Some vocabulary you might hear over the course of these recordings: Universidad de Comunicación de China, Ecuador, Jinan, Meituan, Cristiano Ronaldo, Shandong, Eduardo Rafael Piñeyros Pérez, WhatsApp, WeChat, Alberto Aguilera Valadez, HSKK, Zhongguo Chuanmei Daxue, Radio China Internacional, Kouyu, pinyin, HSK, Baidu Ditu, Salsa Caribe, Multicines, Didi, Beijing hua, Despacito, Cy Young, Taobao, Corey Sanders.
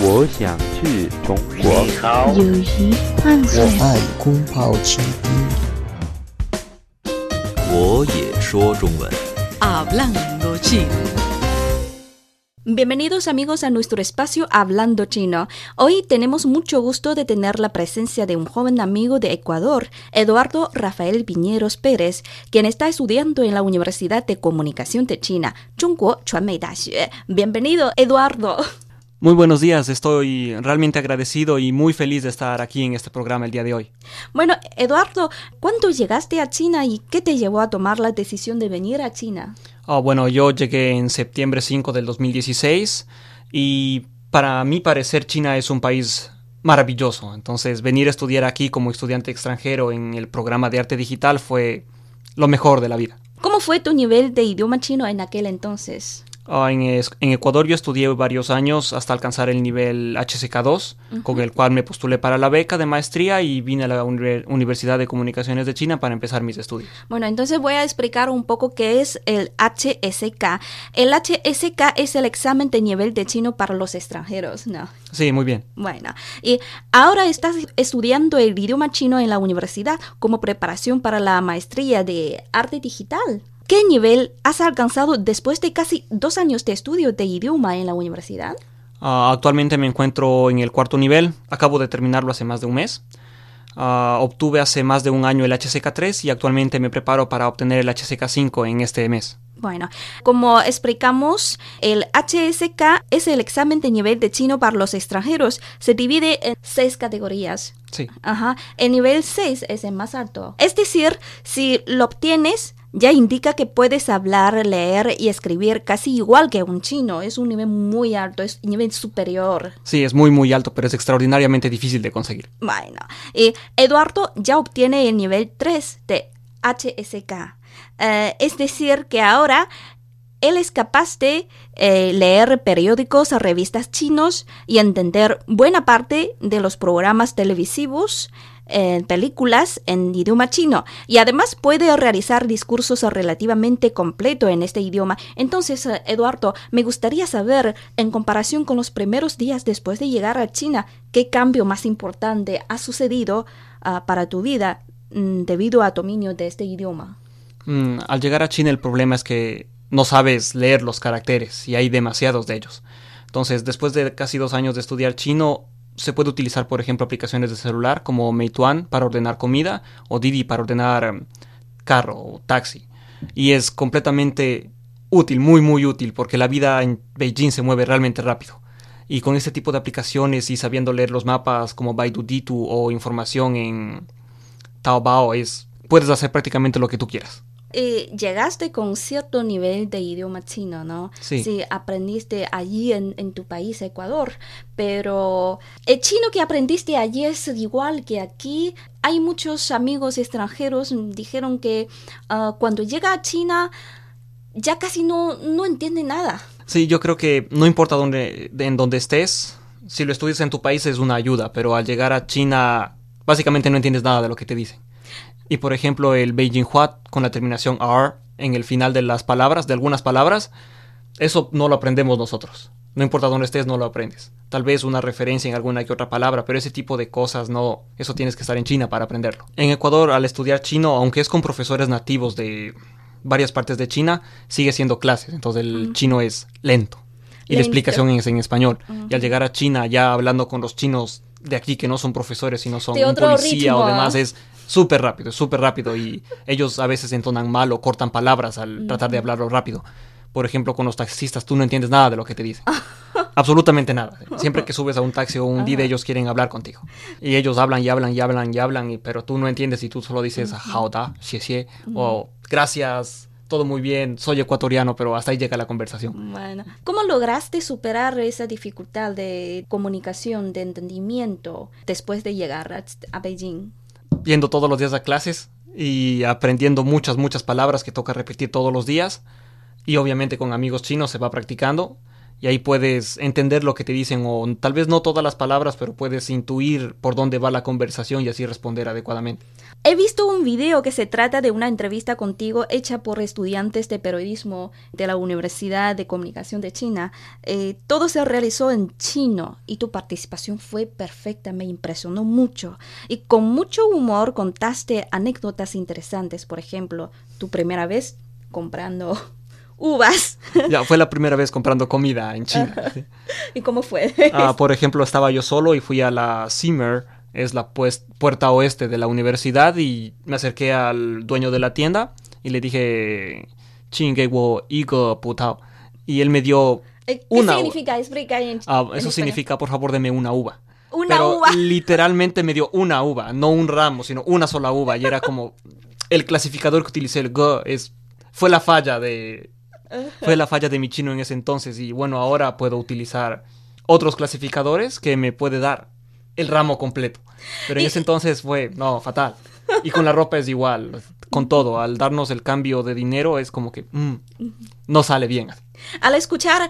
我想去中国。你好，友谊万岁！我爱空泡吃冰。我也说中文。Hablando chino.Bienvenidos amigos a nuestro espacio Hablando Chino. Hoy tenemos mucho gusto de tener la presencia de un joven amigo de Ecuador, Eduardo Rafael Piñeyros Pérez, quien está estudiando en la Universidad de Comunicación de China, Zhongguo Chuanmei Daxue. Bienvenido, Eduardo. Muy buenos días, estoy realmente agradecido y muy feliz de estar aquí en este programa el día de hoy. Bueno, Eduardo, ¿cuándo llegaste a China y qué te llevó a tomar la decisión de venir a China? Bueno, yo llegué en septiembre 5 del 2016 y para mi parecer China es un país maravilloso. Entonces venir a estudiar aquí como estudiante extranjero en el programa de arte digital fue lo mejor de la vida. ¿Cómo fue tu nivel de idioma chino en aquel entonces? En Ecuador yo estudié varios años hasta alcanzar el nivel HSK2, con el cual me postulé para la beca de maestría y vine a la Universidad de Comunicaciones de China para empezar mis estudios. Bueno, entonces voy a explicar un poco qué es el HSK. El HSK es el examen de nivel de chino para los extranjeros, ¿no? Sí, muy bien. Bueno, y ahora estás estudiando el idioma chino en la universidad como preparación para la maestría de arte digital. ¿Qué nivel has alcanzado después de casi 2 años de estudio de idioma en la universidad? Actualmente me encuentro en el 4º nivel. Acabo de terminarlo hace más de un mes. Obtuve hace más de un año el HSK3 y actualmente me preparo para obtener el HSK5 en este mes. Bueno, como explicamos, el HSK es el examen de nivel de chino para los extranjeros. Se divide en 6 categorías. Sí. Ajá. El nivel 6 es el más alto. Es decir, si lo obtienes, ya indica que puedes hablar, leer y escribir casi igual que un chino. Es un nivel muy alto, es un nivel superior. Sí, es muy, muy alto, pero es extraordinariamente difícil de conseguir. Bueno, y Eduardo ya obtiene el nivel 3 de HSK. Es decir, que ahora él es capaz de leer periódicos, revistas chinos y entender buena parte de los programas televisivos, películas en idioma chino. Y además puede realizar discursos relativamente completos en este idioma. Entonces, Eduardo, me gustaría saber, en comparación con los primeros días después de llegar a China, ¿qué cambio más importante ha sucedido para tu vida debido a tu dominio de este idioma? Al llegar a China el problema es que no sabes leer los caracteres y hay demasiados de ellos. Entonces, después de casi 2 años de estudiar chino, se puede utilizar, por ejemplo, aplicaciones de celular como Meituan para ordenar comida o Didi para ordenar carro o taxi. Y es completamente útil, muy, muy útil, porque la vida en Beijing se mueve realmente rápido. Y con este tipo de aplicaciones y sabiendo leer los mapas como Baidu Ditu o información en Taobao, puedes hacer prácticamente lo que tú quieras. Llegaste con cierto nivel de idioma chino, ¿no? Sí. Sí, aprendiste allí en tu país, Ecuador, pero el chino que aprendiste allí es igual que aquí. Hay muchos amigos extranjeros dijeron que cuando llega a China ya casi no entiende nada. Sí, yo creo que no importa en dónde estés, si lo estudias en tu país es una ayuda, pero al llegar a China básicamente no entiendes nada de lo que te dicen. Y por ejemplo el Beijing hua con la terminación R en el final de las palabras, de algunas palabras, eso no lo aprendemos nosotros. No importa dónde estés, no lo aprendes. Tal vez una referencia en alguna que otra palabra, pero ese tipo de cosas no, eso tienes que estar en China para aprenderlo. En Ecuador, al estudiar chino, aunque es con profesores nativos de varias partes de China, sigue siendo clases, entonces el chino es lento. Y la explicación es en español. Y al llegar a China, ya hablando con los chinos de aquí que no son profesores, sino son un policía ritmo, o demás, es súper rápido y ellos a veces entonan mal o cortan palabras al tratar de hablarlo rápido. Por ejemplo, con los taxistas tú no entiendes nada de lo que te dicen. Absolutamente nada. Siempre que subes a un taxi o un Didi, ellos quieren hablar contigo. Y ellos hablan, pero tú no entiendes y tú solo dices hao da, xie xie, o gracias, todo muy bien, soy ecuatoriano, pero hasta ahí llega la conversación. Bueno, ¿cómo lograste superar esa dificultad de comunicación, de entendimiento, después de llegar a Beijing? Yendo todos los días a clases y aprendiendo muchas palabras que toca repetir todos los días. Y obviamente con amigos chinos se va practicando. y ahí puedes entender lo que te dicen, o tal vez no todas las palabras, pero puedes intuir por dónde va la conversación y así responder adecuadamente. He visto un video que se trata de una entrevista contigo hecha por estudiantes de periodismo de la Universidad de Comunicación de China. Todo se realizó en chino y tu participación fue perfecta, me impresionó mucho. Y con mucho humor contaste anécdotas interesantes, por ejemplo, tu primera vez comprando uvas. Ya, fue la primera vez comprando comida en China. ¿Sí? ¿Y cómo fue? Por ejemplo, estaba yo solo y fui a la CIMER, es la puerta oeste de la universidad, y me acerqué al dueño de la tienda y le dije, "Chingueguo igo putao", y él me dio una. ¿Qué significa? Explica en eso en significa, español. Por favor, deme una uva. ¿Una Pero uva? Literalmente me dio una uva, no un ramo, sino una sola uva, y era como el clasificador que utilicé, el go, fue la falla de... Fue la falla de mi chino en ese entonces, y bueno, ahora puedo utilizar otros clasificadores que me puede dar el ramo completo. Pero en ese entonces fue, no, fatal. Y con la ropa es igual, con todo. Al darnos el cambio de dinero es como que no sale bien. Al escuchar,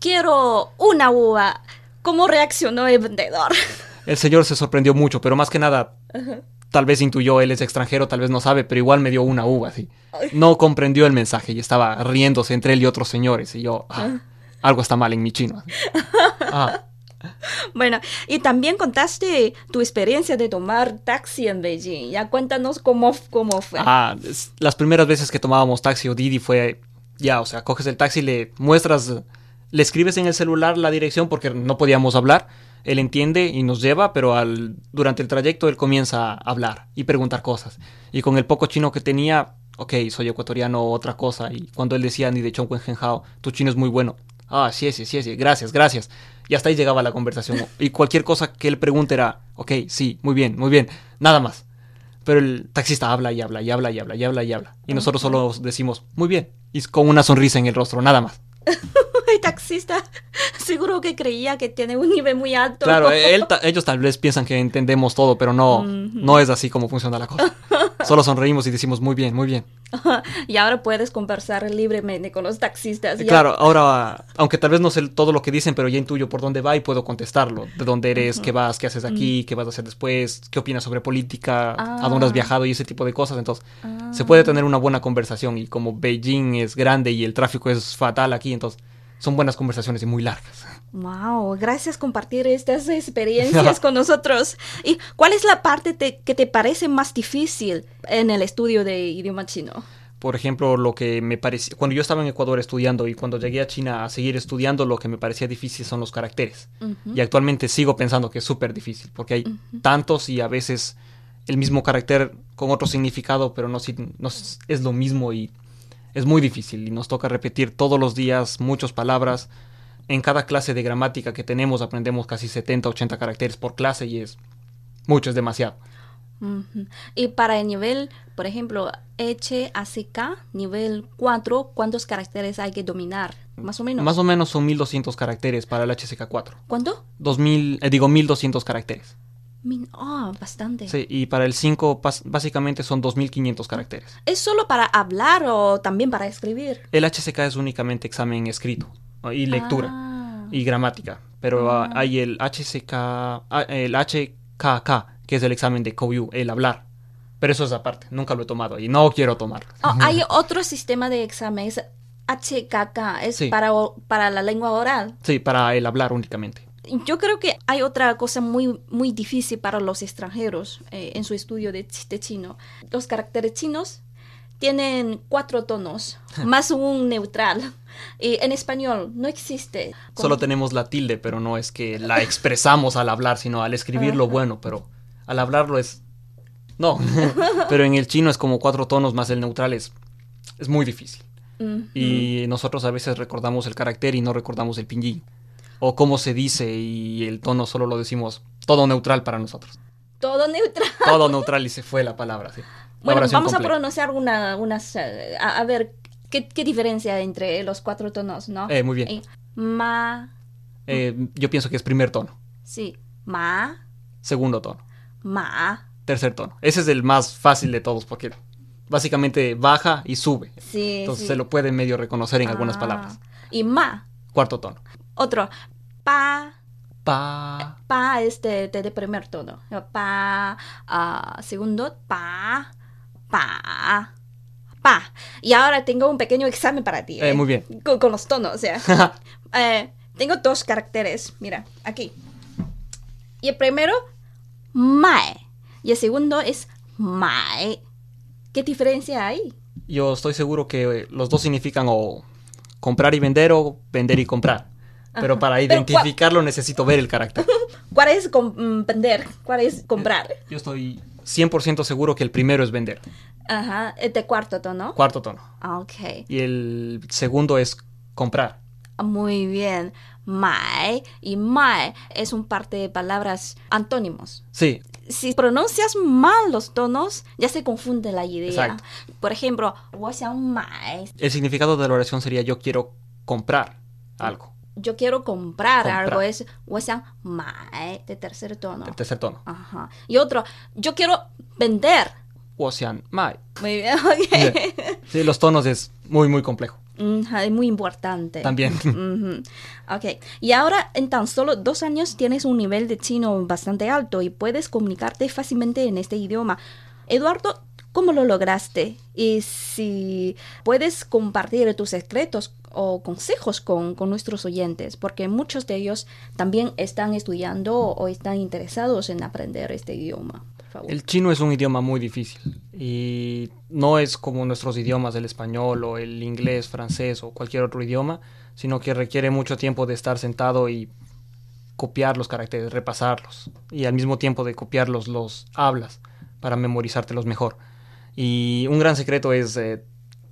quiero una uva, ¿cómo reaccionó el vendedor? El señor se sorprendió mucho, pero más que nada... Tal vez intuyó, él es extranjero, tal vez no sabe, pero igual me dio una uva, sí. No comprendió el mensaje y estaba riéndose entre él y otros señores. Y yo, algo está mal en mi chino. Bueno, y también contaste tu experiencia de tomar taxi en Beijing. Ya cuéntanos cómo fue. Las primeras veces que tomábamos taxi o Didi fue, coges el taxi, le escribes en el celular la dirección porque no podíamos hablar. Él entiende y nos lleva, pero durante el trayecto él comienza a hablar y preguntar cosas. Y con el poco chino que tenía, ok, soy ecuatoriano, otra cosa. Y cuando él decía, ni de Chongwen Genhao, tu chino es muy bueno. Sí, gracias. Y hasta ahí llegaba la conversación. Y cualquier cosa que él pregunte era, ok, sí, muy bien, nada más. Pero el taxista habla. Y nosotros solo decimos, muy bien, y con una sonrisa en el rostro, nada más. El taxista seguro que creía que tiene un nivel muy alto. Claro, ellos tal vez piensan que entendemos todo, pero no, no es así como funciona la cosa. Solo sonreímos y decimos muy bien. Y ahora puedes conversar libremente con los taxistas. Claro, ahora, aunque tal vez no sé todo lo que dicen, pero ya intuyo por dónde va y puedo contestarlo. ¿De dónde eres? ¿Qué vas? ¿Qué haces aquí? ¿Qué vas a hacer después? ¿Qué opinas sobre política? ¿A dónde has viajado? Y ese tipo de cosas. Entonces, se puede tener una buena conversación. Y como Beijing es grande y el tráfico es fatal aquí, entonces... Son buenas conversaciones y muy largas. Wow, gracias por compartir estas experiencias con nosotros. ¿Y cuál es la parte que te parece más difícil en el estudio de idioma chino? Por ejemplo, lo que me parecía... Cuando yo estaba en Ecuador estudiando y cuando llegué a China a seguir estudiando, lo que me parecía difícil son los caracteres. Y actualmente sigo pensando que es súper difícil porque hay tantos y a veces el mismo carácter con otro significado, pero no es lo mismo y... Es muy difícil y nos toca repetir todos los días muchas palabras. En cada clase de gramática que tenemos aprendemos casi 70-80 caracteres por clase y es mucho, es demasiado. Y para el nivel, por ejemplo, HSK, nivel 4, ¿cuántos caracteres hay que dominar? Más o menos. Más o menos son 1200 caracteres para el HSK 4. ¿Cuánto? 1200 caracteres. Bastante. Sí, y para el 5 básicamente son 2.500 caracteres. ¿Es solo para hablar o también para escribir? El HSK es únicamente examen escrito y lectura y gramática. Pero hay el HSKK, que es el examen de Kouyu, el hablar. Pero eso es aparte, nunca lo he tomado y no quiero tomarlo. Hay otro sistema de exámenes, HSKK, es para la lengua oral. Sí, para el hablar únicamente. Yo creo que hay otra cosa muy, muy difícil para los extranjeros en su estudio de chino. Los caracteres chinos tienen 4 tonos, más un neutral. Y en español no existe. Solo tenemos la tilde, pero no es que la expresamos al hablar, sino al escribirlo, bueno, pero al hablarlo es... No, pero en el chino es como 4 tonos más el neutral, es muy difícil. Y nosotros a veces recordamos el carácter y no recordamos el pinyin. O cómo se dice y el tono solo lo decimos todo neutral para nosotros. Todo neutral y se fue la palabra. Sí. Bueno, vamos a pronunciar unas... A ver, ¿qué diferencia entre los 4 tonos, no? Muy bien. Ma. Yo pienso que es primer tono. Sí. Ma. Segundo tono. Ma. Tercer tono. Ese es el más fácil de todos porque básicamente baja y sube. Sí. Entonces se lo puede medio reconocer en algunas palabras. Y ma. cuarto tono. Otro, pa. Pa. Pa es de primer tono. Pa. Segundo, pa. Pa. Pa. Y ahora tengo un pequeño examen para ti. Muy bien. Con los tonos, ¿eh? Tengo dos caracteres, mira, aquí. Y el primero, mai. Y el segundo es mai. ¿Qué diferencia hay? Yo estoy seguro que los dos significan o comprar y vender o vender y comprar. Pero ajá, para identificarlo necesito ver el carácter. ¿Cuál es vender? ¿Cuál es comprar? Yo estoy 100% seguro que el primero es vender. Ajá, de cuarto tono. Cuarto tono. Ok. Y el segundo es comprar. Muy bien. Mai y mai es un par de palabras antónimos. Sí. Si pronuncias mal los tonos, ya se confunde la idea. Exacto. Por ejemplo, 我想买. El significado de la oración sería yo quiero comprar algo. Yo quiero comprar. Algo es 我想买, de tercer tono. De tercer tono. Ajá. Y otro, yo quiero vender. 我想卖. Muy bien, ok. Sí, los tonos es muy, muy complejo. Es muy importante. También. Ok. Y ahora, en tan solo 2 años, tienes un nivel de chino bastante alto y puedes comunicarte fácilmente en este idioma. Eduardo, ¿cómo lo lograste? Y si puedes compartir tus secretos o consejos con nuestros oyentes, porque muchos de ellos también están estudiando o están interesados en aprender este idioma. El chino es un idioma muy difícil y no es como nuestros idiomas, el español o el inglés, francés o cualquier otro idioma, sino que requiere mucho tiempo de estar sentado y copiar los caracteres, repasarlos y al mismo tiempo de copiarlos los hablas para memorizártelos mejor. Y un gran secreto es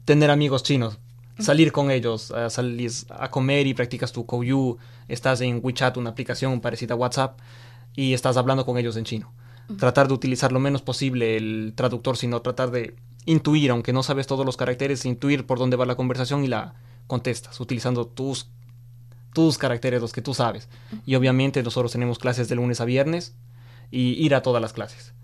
tener amigos chinos, salir con ellos, salís a comer y practicas tu Kouyu, estás en WeChat, una aplicación parecida a WhatsApp, y estás hablando con ellos en chino. Tratar de utilizar lo menos posible el traductor, sino tratar de intuir, aunque no sabes todos los caracteres, intuir por dónde va la conversación y la contestas, utilizando tus caracteres, los que tú sabes. Y obviamente nosotros tenemos clases de lunes a viernes y ir a todas las clases.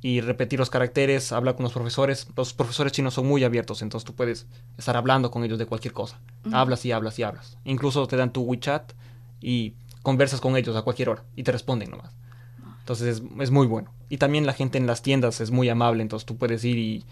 Y repetir los caracteres, hablar con los profesores. Los profesores chinos son muy abiertos, entonces tú puedes estar hablando con ellos de cualquier cosa. Hablas y hablas y hablas. Incluso te dan tu WeChat y conversas con ellos a cualquier hora y te responden nomás. Entonces es muy bueno. Y también la gente en las tiendas es muy amable, entonces tú puedes ir y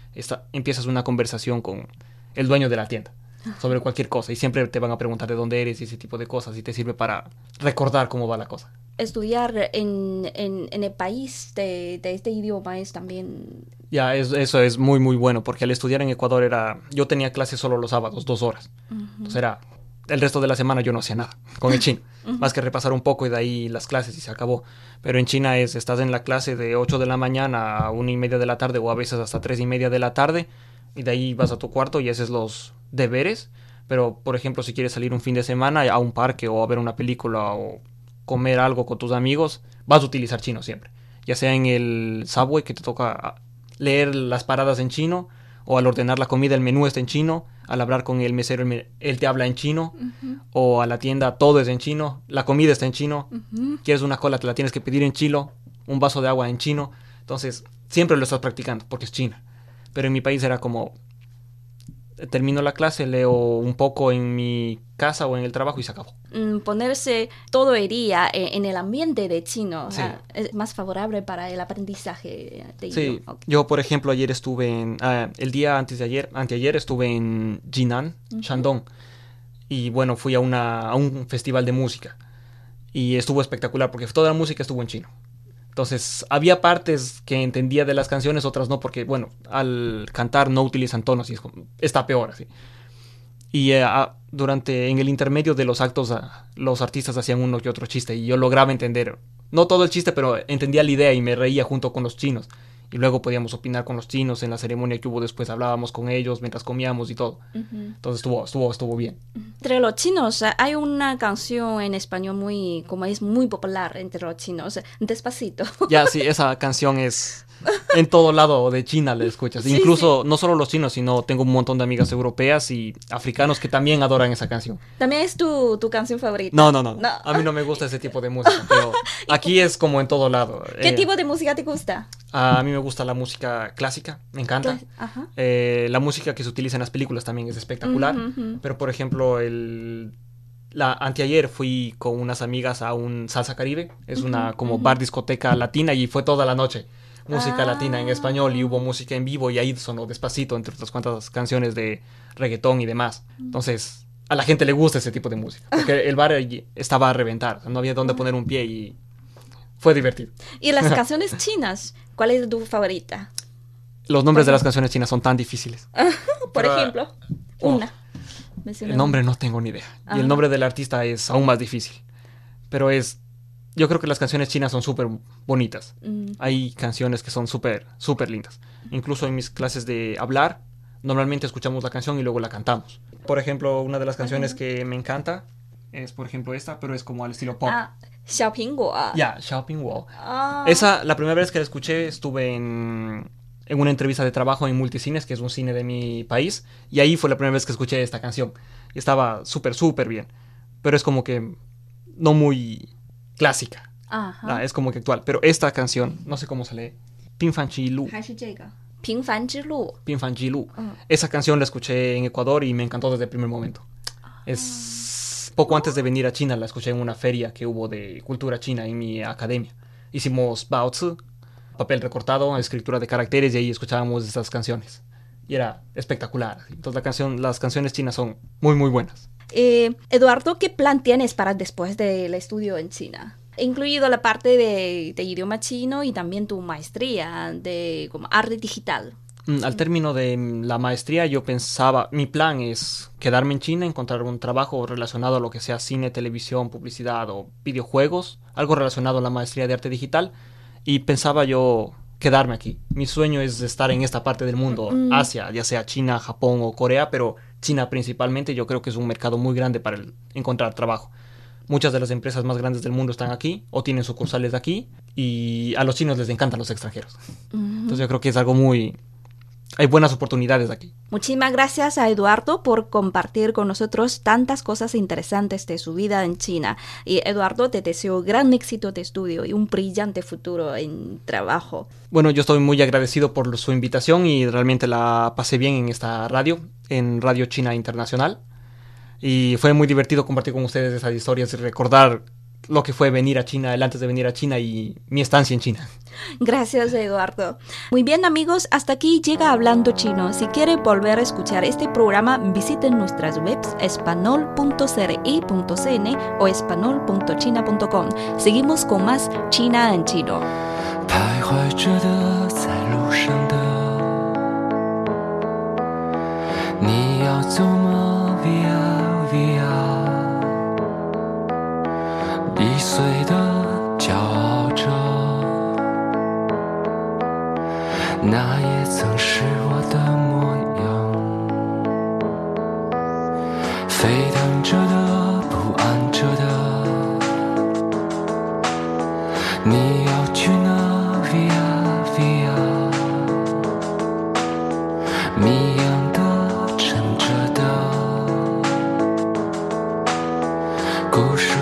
empiezas una conversación con el dueño de la tienda sobre cualquier cosa. Y siempre te van a preguntar de dónde eres y ese tipo de cosas, y te sirve para recordar cómo va la cosa. Estudiar en el país de este idioma es también... Ya, eso es muy, muy bueno, porque al estudiar en Ecuador era... Yo tenía clases solo los sábados, 2 horas. Entonces era... El resto de la semana yo no hacía nada con el chino, más que repasar un poco y de ahí las clases y se acabó. Pero en China estás en la clase de 8 de la mañana a 1 y media de la tarde o a veces hasta 3 y media de la tarde y de ahí vas a tu cuarto y haces los deberes. Pero, por ejemplo, si quieres salir un fin de semana a un parque o a ver una película o comer algo con tus amigos, vas a utilizar chino siempre. Ya sea en el subway que te toca leer las paradas en chino, o al ordenar la comida el menú está en chino, al hablar con el mesero él te habla en chino, o a la tienda todo es en chino, la comida está en chino, quieres una cola te la tienes que pedir en chino, un vaso de agua en chino, entonces siempre lo estás practicando porque es China. Pero en mi país era como, termino la clase, leo un poco en mi casa o en el trabajo y se acabó. Ponerse todo el día en el ambiente de chino, sí, es más favorable para el aprendizaje de idioma. Sí, okay. Yo por ejemplo ayer estuve en, el día anteayer estuve en Jinan, Shandong, y bueno, fui a un festival de música y estuvo espectacular porque toda la música estuvo en chino. Entonces, había partes que entendía de las canciones, otras no, porque, bueno, al cantar no utilizan tonos y está peor, así. Y en el intermedio de los actos, los artistas hacían uno que otro chiste y yo lograba entender, no todo el chiste, pero entendía la idea y me reía junto con los chinos. Y luego podíamos opinar con los chinos en la ceremonia que hubo después, hablábamos con ellos mientras comíamos y todo. Entonces estuvo bien. Entre los chinos hay una canción en español muy popular entre los chinos, Despacito. Ya, sí, esa canción es en todo lado de China la escuchas. Sí, incluso sí. No solo los chinos, sino tengo un montón de amigas europeas y africanos que también adoran esa canción. ¿También es tu canción favorita? No. A mí no me gusta ese tipo de música, pero aquí es como en todo lado. ¿Qué tipo de música te gusta? A mí me gusta la música clásica, me encanta. La música que se utiliza en las películas también es espectacular. Pero por ejemplo, el Anteayer fui con unas amigas a un Salsa Caribe, es una como bar discoteca latina, y fue toda la noche música latina en español, y hubo música en vivo, y ahí sonó Despacito, entre otras cuantas canciones de reggaetón y demás. Entonces, a la gente le gusta ese tipo de música, porque el bar estaba a reventar, no había dónde poner un pie y fue divertido. ¿Y las canciones chinas? ¿Cuál es tu favorita? Los nombres de las canciones chinas son tan difíciles. Por ejemplo, una. El nombre no tengo ni idea. Ajá. Y el nombre del artista es aún más difícil. Pero es... Yo creo que las canciones chinas son súper bonitas. Hay canciones que son súper, súper lindas. Incluso en mis clases de hablar, normalmente escuchamos la canción y luego la cantamos. Por ejemplo, una de las canciones que me encanta es, por ejemplo, esta, pero es como al estilo pop. Xiao Pingguo. Ya, Xiao Pingguo. Esa, la primera vez que la escuché, estuve en una entrevista de trabajo en Multicines, que es un cine de mi país, y ahí fue la primera vez que escuché esta canción. Y estaba súper, súper bien. Pero es como que no muy clásica. Ajá. Es como que actual. Pero esta canción, no sé cómo se lee. Pingfan Chi Lu. Esa canción la escuché en Ecuador y me encantó desde el primer momento. Es poco antes de venir a China, la escuché en una feria que hubo de cultura china en mi academia. Hicimos baozi, papel recortado, escritura de caracteres, y ahí escuchábamos estas canciones. Y era espectacular. Entonces las canciones chinas son muy, muy buenas. Eduardo, ¿qué plan tienes para después del estudio en China? Incluido la parte de idioma chino y también tu maestría de como arte digital. Al término de la maestría yo pensaba, mi plan es quedarme en China, encontrar un trabajo relacionado a lo que sea cine, televisión, publicidad o videojuegos, algo relacionado a la maestría de arte digital. Y pensaba yo quedarme aquí. Mi sueño es estar en esta parte del mundo, Asia, ya sea China, Japón o Corea, pero China principalmente. Yo creo que es un mercado muy grande para encontrar trabajo. Muchas de las empresas más grandes del mundo están aquí o tienen sucursales de aquí, y a los chinos les encantan los extranjeros. Entonces yo creo que es algo muy... Hay buenas oportunidades aquí. Muchísimas gracias a Eduardo por compartir con nosotros tantas cosas interesantes de su vida en China. Y Eduardo, te deseo gran éxito de estudio y un brillante futuro en trabajo. Bueno, yo estoy muy agradecido por su invitación y realmente la pasé bien en esta radio, en Radio China Internacional. Y fue muy divertido compartir con ustedes esas historias y recordar lo que fue venir a China, el antes de venir a China y mi estancia en China. Gracias, Eduardo. Muy bien, amigos, hasta aquí llega Hablando Chino. Si quieren volver a escuchar este programa, visiten nuestras webs espanol.cri.cn o espanol.china.com. Seguimos con más China en Chino. 易碎的骄傲着，那也曾是我的模样，沸腾着的，不安着的，你要去哪 ？Via Via， 迷样的，沉着的，故事。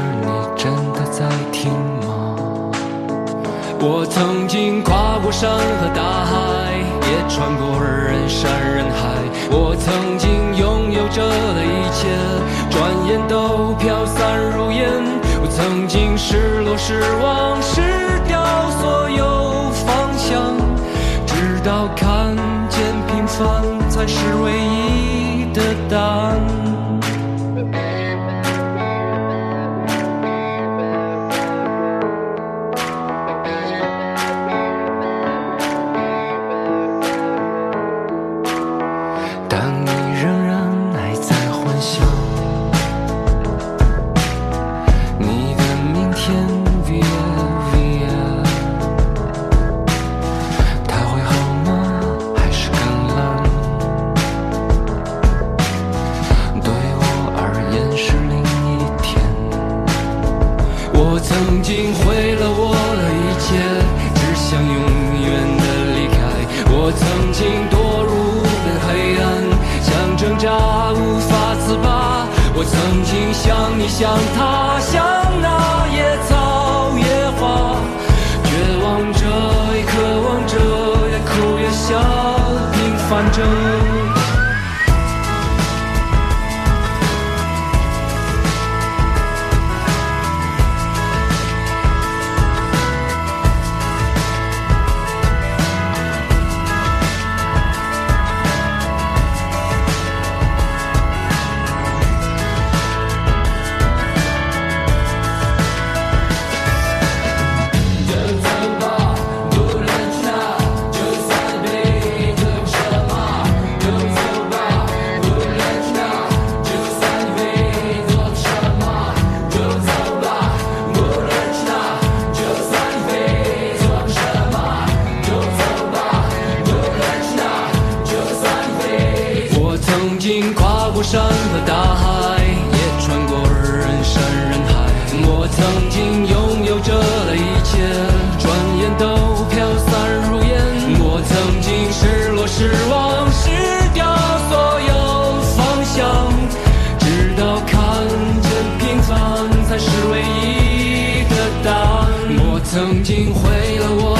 我曾经跨过山和大海，也穿过人山人海。我曾经拥有着的一切，转眼都飘散如烟。我曾经失落、失望、失掉所有方向，直到看见平凡才是唯一的答案。曾经毁了我。